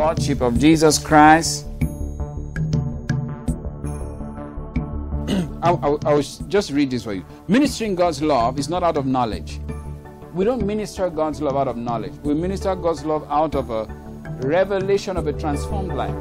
Lordship of Jesus Christ. I will just read this for you. Ministering God's love is not out of knowledge. We don't minister God's love out of knowledge. We minister God's love out of a revelation of a transformed life.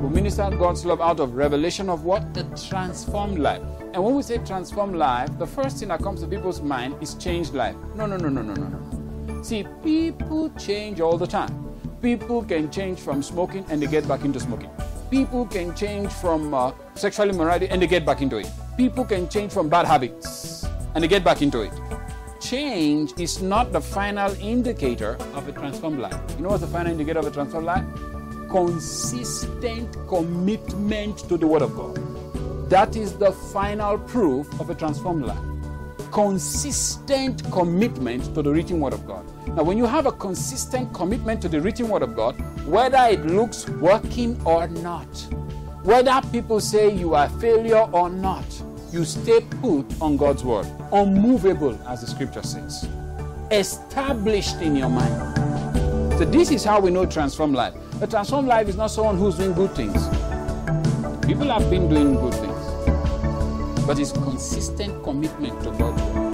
We minister God's love out of revelation of what? The transformed life. And when we say transformed life, the first thing that comes to people's mind is changed life. No. See, people change all the time. People can change from smoking and they get back into smoking. People can change from sexual immorality and they get back into it. People can change from bad habits and they get back into it. Change is not the final indicator of a transformed life. You know what's the final indicator of a transformed life? Consistent commitment to the Word of God. That is the final proof of a transformed life. Consistent commitment to the written Word of God. Now, when you have a consistent commitment to the written Word of God, whether it looks working or not, whether people say you are a failure or not, you stay put on God's Word, unmovable, as the Scripture says, established in your mind. So this is how we know transformed life. A transformed life is not someone who's doing good things. People have been doing good things, but it's consistent commitment to God's Word.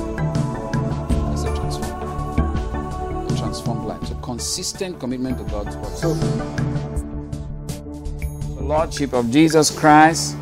That's a transformed life. A transformed life. So consistent commitment to God's Word. So the Lordship of Jesus Christ.